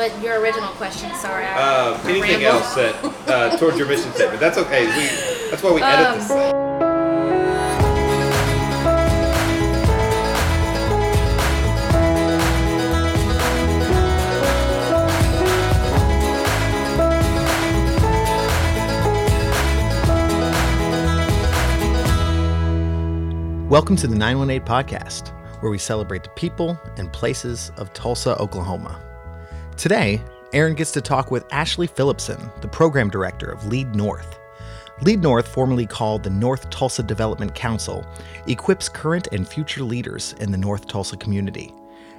But your original question, sorry. Anything else that towards your mission statement? That's okay. That's why we edit this thing. Welcome to the 918 Podcast, where we celebrate the people and places of Tulsa, Oklahoma. Today, Aaron gets to talk with Ashley Philippsen, the program director of Lead North. Lead North, formerly called the North Tulsa Development Council, equips current and future leaders in the North Tulsa community.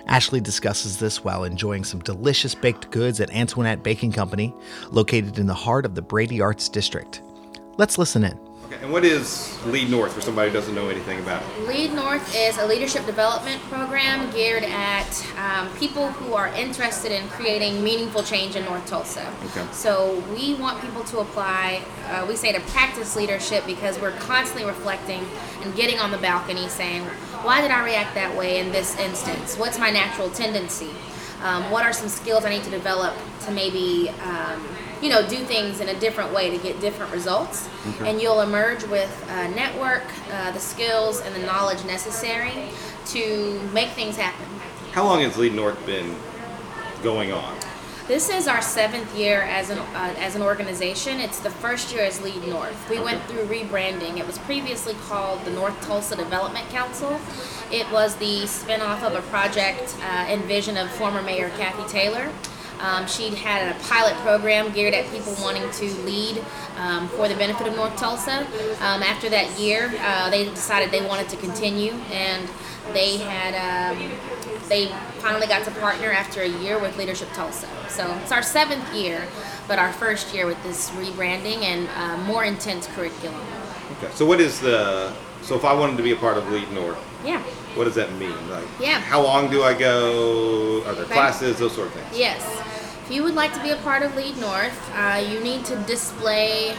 Ashley discusses this while enjoying some delicious baked goods at Antoinette Baking Company, located in the heart of the Brady Arts District. Let's listen in. And what is Lead North for somebody who doesn't know anything about it? Lead North is a leadership development program geared at people who are interested in creating meaningful change in North Tulsa. Okay. So we want people to apply, we say to practice leadership, because we're constantly reflecting and getting on the balcony saying, why did I react that way in this instance? What's my natural tendency? What are some skills I need to develop to maybe do things in a different way to get different results? Okay. And you'll emerge with a network, the skills and the knowledge necessary to make things happen. How long has Lead North been going on? This is our 7th year as an organization. It's the first year as Lead North. We went through rebranding. It was previously called the North Tulsa Development Council. It was the spinoff of a project and vision of former Mayor Kathy Taylor. She had a pilot program geared at people wanting to lead for the benefit of North Tulsa. After that year, they decided they wanted to continue, and they had they finally got to partner after a year with Leadership Tulsa. So it's our 7th year, but our first year with this rebranding and more intense curriculum. Okay. So So if I wanted to be a part of Lead North, yeah, what does that mean? How long do I go? Are there classes? Those sort of things. Yes. If you would like to be a part of Lead North, you need to display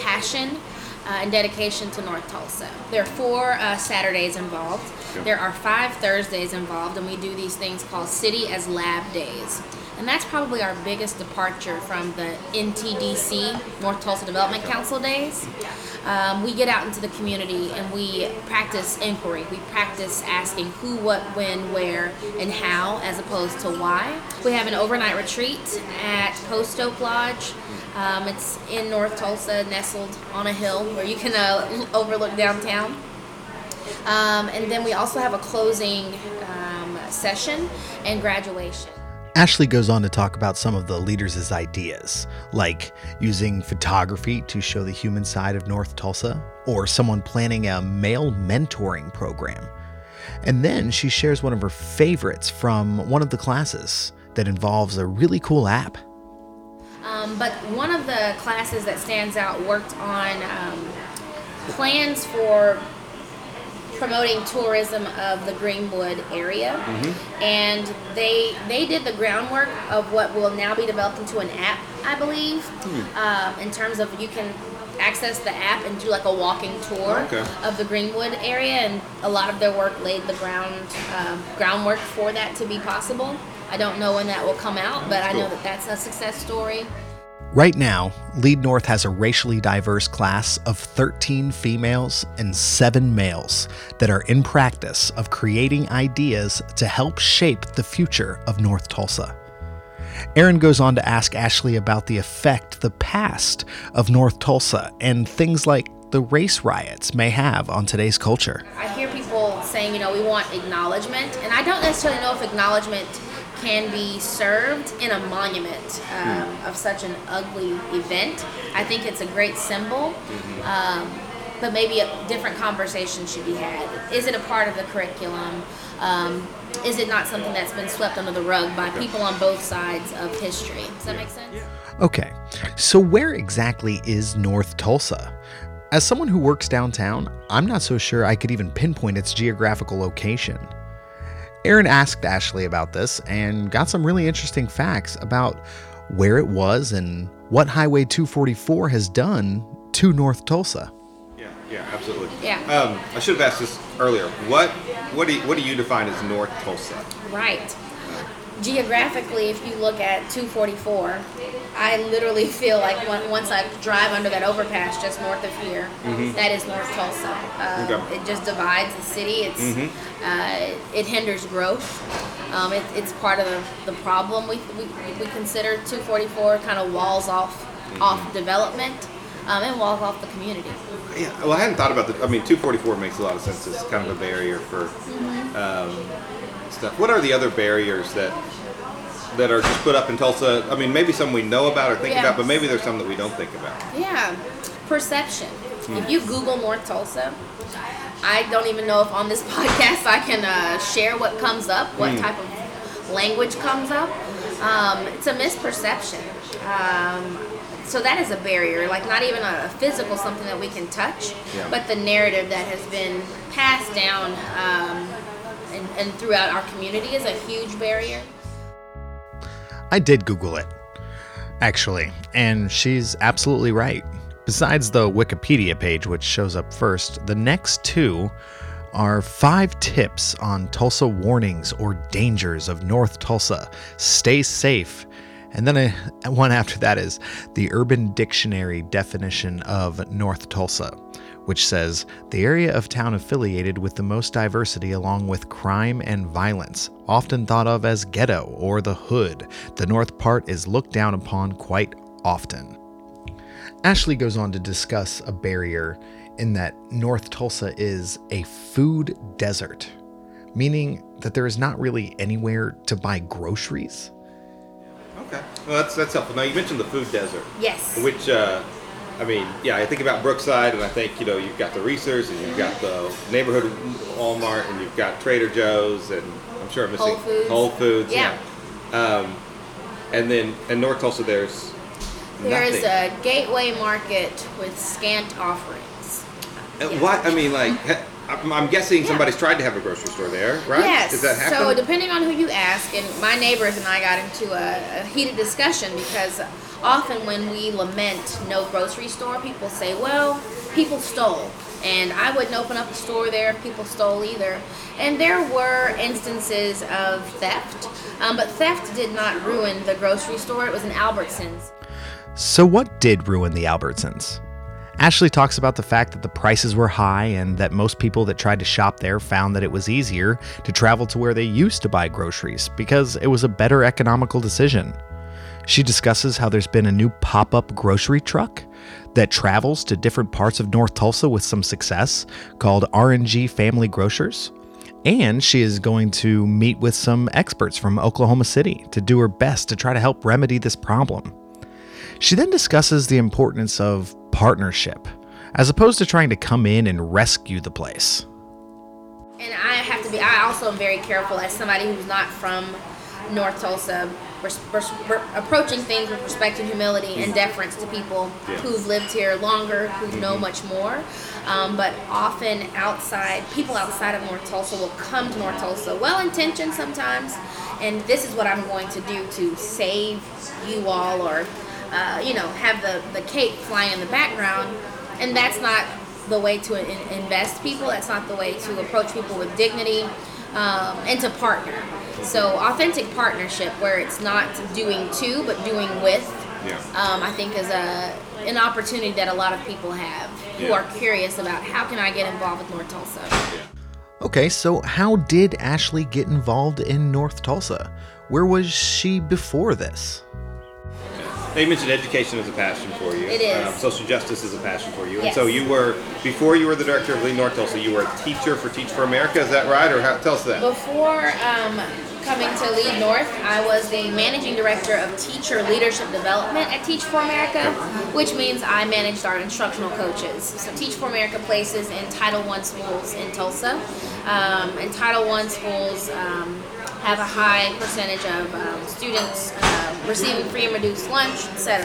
passion and dedication to North Tulsa. There are 4 Saturdays involved. Sure. There are 5 Thursdays involved, and we do these things called City as Lab Days. And that's probably our biggest departure from the NTDC, North Tulsa Development Council days. We get out into the community and we practice inquiry. We practice asking who, what, when, where, and how, as opposed to why. We have an overnight retreat at Post Oak Lodge. It's in North Tulsa, nestled on a hill where you can overlook downtown. And then we also have a closing session and graduation. Ashley goes on to talk about some of the leaders' ideas, like using photography to show the human side of North Tulsa, or someone planning a male mentoring program. And then she shares one of her favorites from one of the classes that involves a really cool app. But one of the classes that stands out worked on plans for promoting tourism of the Greenwood area. Mm-hmm. And they did the groundwork of what will now be developed into an app, I believe. Mm. In terms of, you can access the app and do like a walking tour of the Greenwood area, and a lot of their work laid the groundwork for that to be possible. I don't know when that will come out, but I know that's a success story. Right now, Lead North has a racially diverse class of 13 females and 7 males that are in practice of creating ideas to help shape the future of North Tulsa. Aaron goes on to ask Ashley about the effect the past of North Tulsa and things like the race riots may have on today's culture. I hear people saying, we want acknowledgement, and I don't necessarily know if acknowledgement can be served in a monument of such an ugly event. I think it's a great symbol, but maybe a different conversation should be had. Is it a part of the curriculum? Is it not something that's been swept under the rug by people on both sides of history? Does that make sense? Okay, so where exactly is North Tulsa? As someone who works downtown, I'm not so sure I could even pinpoint its geographical location. Aaron asked Ashley about this and got some really interesting facts about where it was and what Highway 244 has done to North Tulsa. Yeah, absolutely. Yeah. I should have asked this earlier. What do you define as North Tulsa? Right. geographically, if you look at 244, I literally feel like once I drive under that overpass just north of here, mm-hmm. that is North Tulsa. Okay. It just divides the city. It's mm-hmm. It hinders growth. It's part of the problem. We consider 244 kind of walls off mm-hmm. off development. And walk off the community. Yeah, well, I hadn't thought about that. I mean, 244 makes a lot of sense. It's kind of a barrier for mm-hmm. Stuff. What are the other barriers that are just put up in Tulsa? I mean, maybe some we know about or think yeah. about, but maybe there's some that we don't think about. Yeah, perception. Mm-hmm. If you Google North Tulsa, I don't even know if on this podcast I can share what comes up, what type of language comes up. It's a misperception. So that is a barrier, like not even a physical something that we can touch, yeah. but the narrative that has been passed down and throughout our community is a huge barrier. I did Google it, actually, and she's absolutely right. Besides the Wikipedia page, which shows up first, the next two are 5 tips on Tulsa warnings or dangers of North Tulsa. Stay safe. And then one after that is the Urban Dictionary definition of North Tulsa, which says, the area of town affiliated with the most diversity along with crime and violence, often thought of as ghetto or the hood. The north part is looked down upon quite often. Ashley goes on to discuss a barrier in that North Tulsa is a food desert, meaning that there is not really anywhere to buy groceries. Okay. Well, that's helpful. Now, you mentioned the food desert. Yes. Which, I think about Brookside, and I think, you've got the Reese's, and you've got the neighborhood Walmart, and you've got Trader Joe's, and I'm sure I'm missing Whole Foods. Yeah. And then in North Tulsa, there's nothing. There is a gateway market with scant offerings. Yeah. What? I mean, like... I'm guessing somebody's tried to have a grocery store there, right? Yes. Is that happening? So depending on who you ask, and my neighbors and I got into a heated discussion because often when we lament no grocery store, people say, well, people stole. And I wouldn't open up a store there if people stole either. And there were instances of theft, but theft did not ruin the grocery store. It was an Albertsons. So what did ruin the Albertsons? Ashley talks about the fact that the prices were high and that most people that tried to shop there found that it was easier to travel to where they used to buy groceries because it was a better economical decision. She discusses how there's been a new pop-up grocery truck that travels to different parts of North Tulsa with some success called RNG Family Grocers. And she is going to meet with some experts from Oklahoma City to do her best to try to help remedy this problem. She then discusses the importance of partnership, as opposed to trying to come in and rescue the place. And I also am very careful as somebody who's not from North Tulsa, approaching things with respect and humility and deference to people who've lived here longer, who know much more. But often people outside of North Tulsa will come to North Tulsa, well-intentioned sometimes, and this is what I'm going to do to save you all or have the cape flying in the background, and that's not the way to invest people. That's not the way to approach people with dignity and to partner. So authentic partnership, where it's not doing to but doing with, I think is an opportunity that a lot of people have who are curious about how can I get involved with North Tulsa. Yeah. Okay, so how did Ashley get involved in North Tulsa? Where was she before this? They mentioned education is a passion for you. It is. Social justice is a passion for you. Yes. And so you were, before you were the director of Lead North Tulsa, you were a teacher for Teach for America. Is that right? Or tell us that. Before coming to Lead North, I was the managing director of teacher leadership development at Teach for America, which means I managed our instructional coaches. So Teach for America places in Title I schools in Tulsa. And Title I schools have a high percentage of students receiving free and reduced lunch, etc.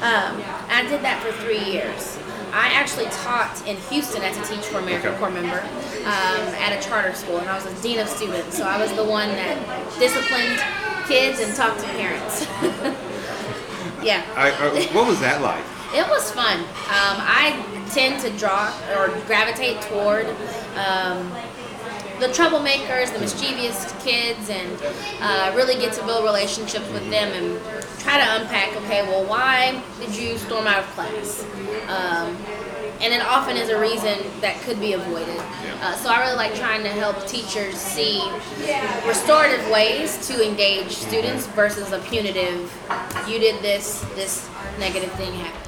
I did that for 3 years. I actually taught in Houston as a Teach for America Corps member at a charter school, and I was a dean of students, so I was the one that disciplined kids and talked to parents. Yeah. What was that like? It was fun. I tend to draw or gravitate toward the troublemakers, the mischievous kids, and really get to build relationships with them and try to unpack, okay, well, why did you storm out of class? And it often is a reason that could be avoided. So I really like trying to help teachers see restorative ways to engage students versus a punitive, you did this negative thing happened.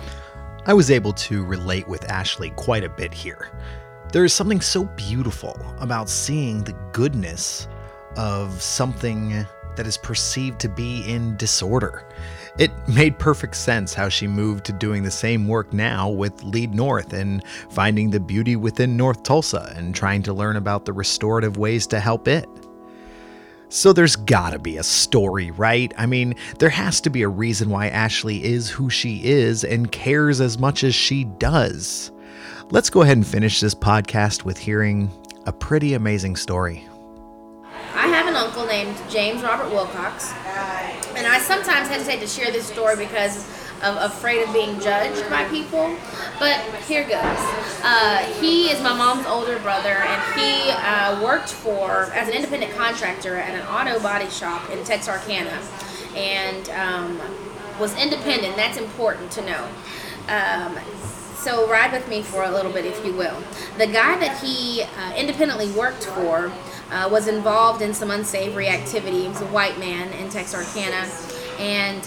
I was able to relate with Ashley quite a bit here. There is something so beautiful about seeing the goodness of something that is perceived to be in disorder. It made perfect sense how she moved to doing the same work now with Lead North and finding the beauty within North Tulsa and trying to learn about the restorative ways to help it. So there's gotta be a story, right? I mean, there has to be a reason why Ashley is who she is and cares as much as she does. Let's go ahead and finish this podcast with hearing a pretty amazing story. I have an uncle named James Robert Wilcox, and I sometimes hesitate to share this story because I'm afraid of being judged by people, but here goes. He is my mom's older brother, and he worked as an independent contractor at an auto body shop in Texarkana, and was independent. That's important to know. So ride with me for a little bit, if you will. The guy that he independently worked for was involved in some unsavory activity. He was a white man in Texarkana, and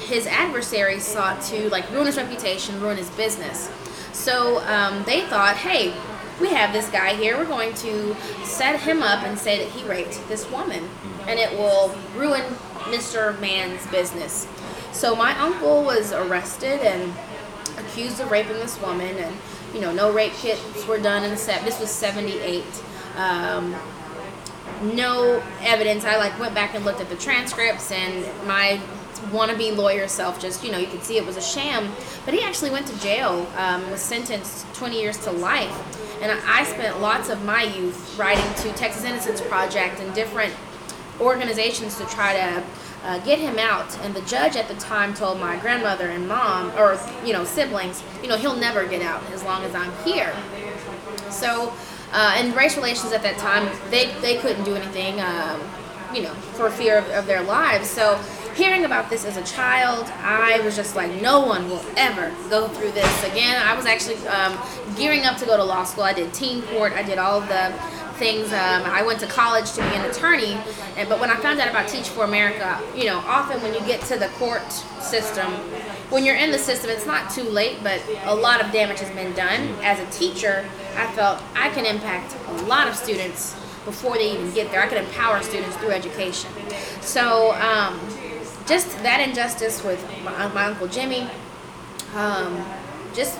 his adversaries sought to ruin his reputation, ruin his business. So they thought, hey, we have this guy here. We're going to set him up and say that he raped this woman, and it will ruin Mr. Man's business. So my uncle was arrested and accused of raping this woman, and no rape kits were done in the set. This was 78. No evidence. I went back and looked at the transcripts, and my wannabe lawyer self just, you could see it was a sham. But he actually went to jail, was sentenced 20 years to life. And I spent lots of my youth writing to Texas Innocence Project and different organizations to try to get him out. And the judge at the time told my grandmother and mom, or siblings, he'll never get out as long as I'm here. So. And race relations at that time, they couldn't do anything, for fear of their lives. So hearing about this as a child, I was just like, no one will ever go through this again. I was actually gearing up to go to law school. I did teen court. I did all of the things. I went to college to be an attorney. But when I found out about Teach for America, often when you get to the court system, when you're in the system, it's not too late, but a lot of damage has been done. As a teacher, I felt I can impact a lot of students before they even get there. I can empower students through education. So just that injustice with my Uncle Jimmy just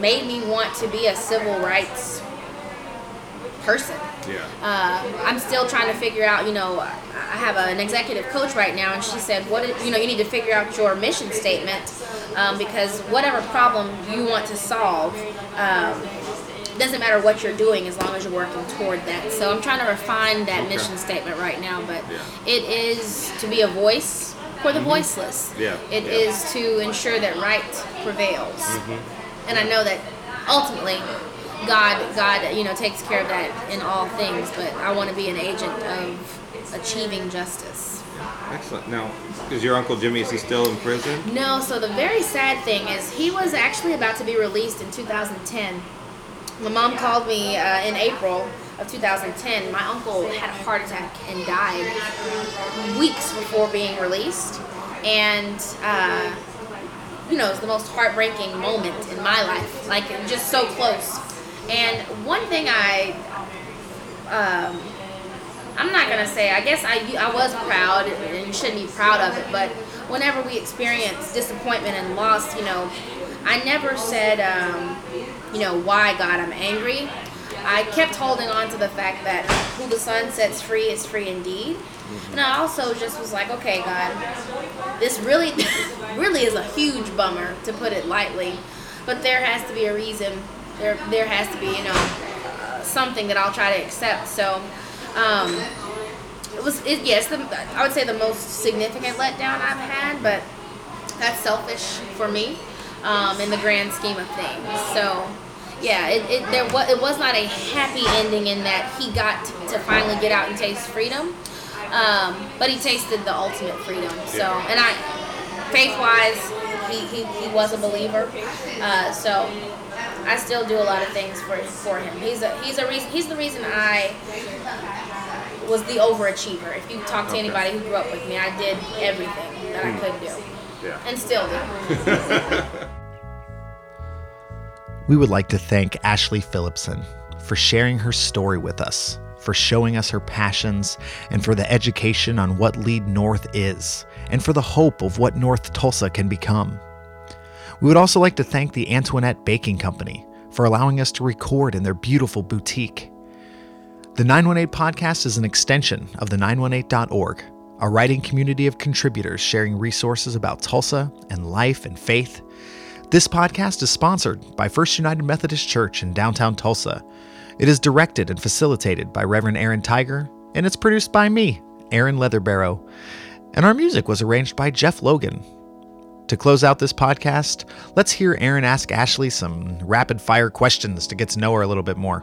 made me want to be a civil rights person. Yeah. I'm still trying to figure out, I have an executive coach right now, and she said, you need to figure out your mission statement because whatever problem you want to solve, doesn't matter what you're doing as long as you're working toward that. So I'm trying to refine that mission statement right now, but it is to be a voice for the voiceless. Yeah. It is to ensure that right prevails. Mm-hmm. And I know that ultimately God, takes care of that in all things, but I want to be an agent of achieving justice. Excellent. Now, is your Uncle Jimmy, is he still in prison? No, so the very sad thing is he was actually about to be released in 2010. My mom called me in April of 2010. My uncle had a heart attack and died weeks before being released. And, it's the most heartbreaking moment in my life. Just so close. And one thing I'm not going to say, I guess I was proud, and you shouldn't be proud of it, but whenever we experience disappointment and loss, I never said, why, God, I'm angry. I kept holding on to the fact that who the sun sets free is free indeed. And I also just was like, okay, God, this really, really is a huge bummer, to put it lightly. But there has to be a reason. There has to be, something that I'll try to accept. So I would say the most significant letdown I've had, but that's selfish for me. In the grand scheme of things. So yeah, it was not a happy ending in that he got to finally get out and taste freedom, but he tasted the ultimate freedom. So, and I, faith-wise, he was a believer, so I still do a lot of things for him. He's the reason I was the overachiever. If you talk to anybody who grew up with me, I did everything that I could do, and still do. We would like to thank Ashley Philippsen for sharing her story with us, for showing us her passions, and for the education on what Lead North is, and for the hope of what North Tulsa can become. We would also like to thank the Antoinette Baking Company for allowing us to record in their beautiful boutique. The 918 Podcast is an extension of the 918.org, a writing community of contributors sharing resources about Tulsa and life and faith. This podcast is sponsored by First United Methodist Church in downtown Tulsa. It is directed and facilitated by Reverend Aaron Tiger, and it's produced by me, Aaron Leatherbarrow. And our music was arranged by Jeff Logan. To close out this podcast, let's hear Aaron ask Ashley some rapid-fire questions to get to know her a little bit more.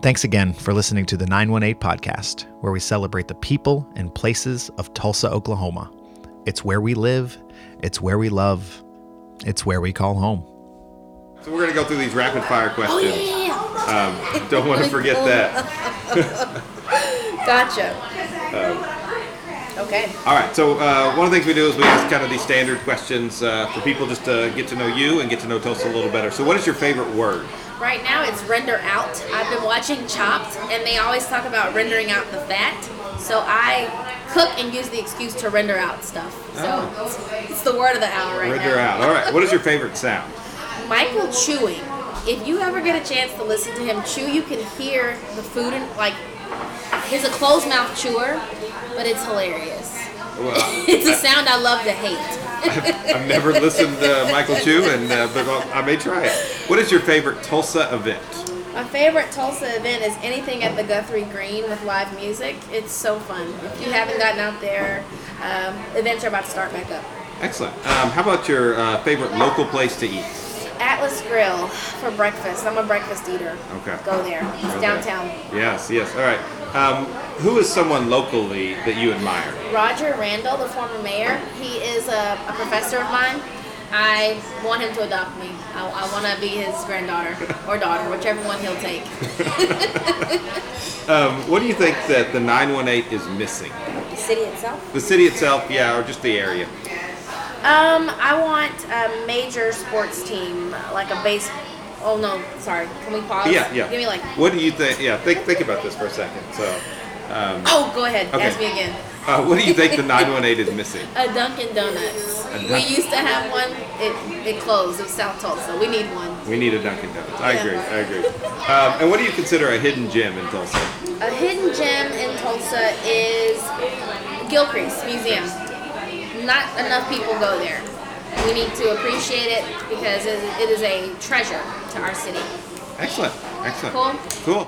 Thanks again for listening to the 918 Podcast, where we celebrate the people and places of Tulsa, Oklahoma. It's where we live, it's where we love, it's where we call home. So we're going to go through these rapid fire questions. Don't want to forget that. Gotcha. Okay. All right. So one of the things we do is we ask kind of these standard questions for people just to get to know you and get to know Tulsa a little better. So what is your favorite word? Right now it's render out. I've been watching Chopped, and they always talk about rendering out the fat. So I cook and use the excuse to render out stuff. So it's the word of the hour right now. Render out. All right. What is your favorite sound? Michael chewing. If you ever get a chance to listen to him chew, you can hear the food. And, like, he's a closed mouth chewer, but it's hilarious. Well, it's a sound I love to hate. I've never listened to Michael chew, but I may try it. What is your favorite Tulsa event? My favorite Tulsa event is anything at the Guthrie Green with live music. It's so fun. If you haven't gotten out there, events are about to start back up. Excellent. How about your favorite local place to eat? Atlas Grill for breakfast. I'm a breakfast eater. Okay. Go there. It's downtown. Yes, yes. All right. Who is someone locally that you admire? Roger Randall, the former mayor. He is a professor of mine. I want him to adopt me. I want to be his granddaughter or daughter, whichever one he'll take. What do you think that the 918 is missing? The city itself? The city itself, yeah, or just the area. I want a major sports team, like a base. Oh, no, sorry. Can we pause? Yeah. Give me like. What do you think? Yeah, think about this for a second. So. Go ahead. Okay. Ask me again. What do you think the 918 is missing? A Dunkin' Donuts. We used to have one. It closed. It was South Tulsa. We need one. We need a Dunkin' Donuts. I agree. And what do you consider a hidden gem in Tulsa? A hidden gem in Tulsa is Gilcrease Museum. Not enough people go there. We need to appreciate it because it is a treasure to our city. Excellent. Cool.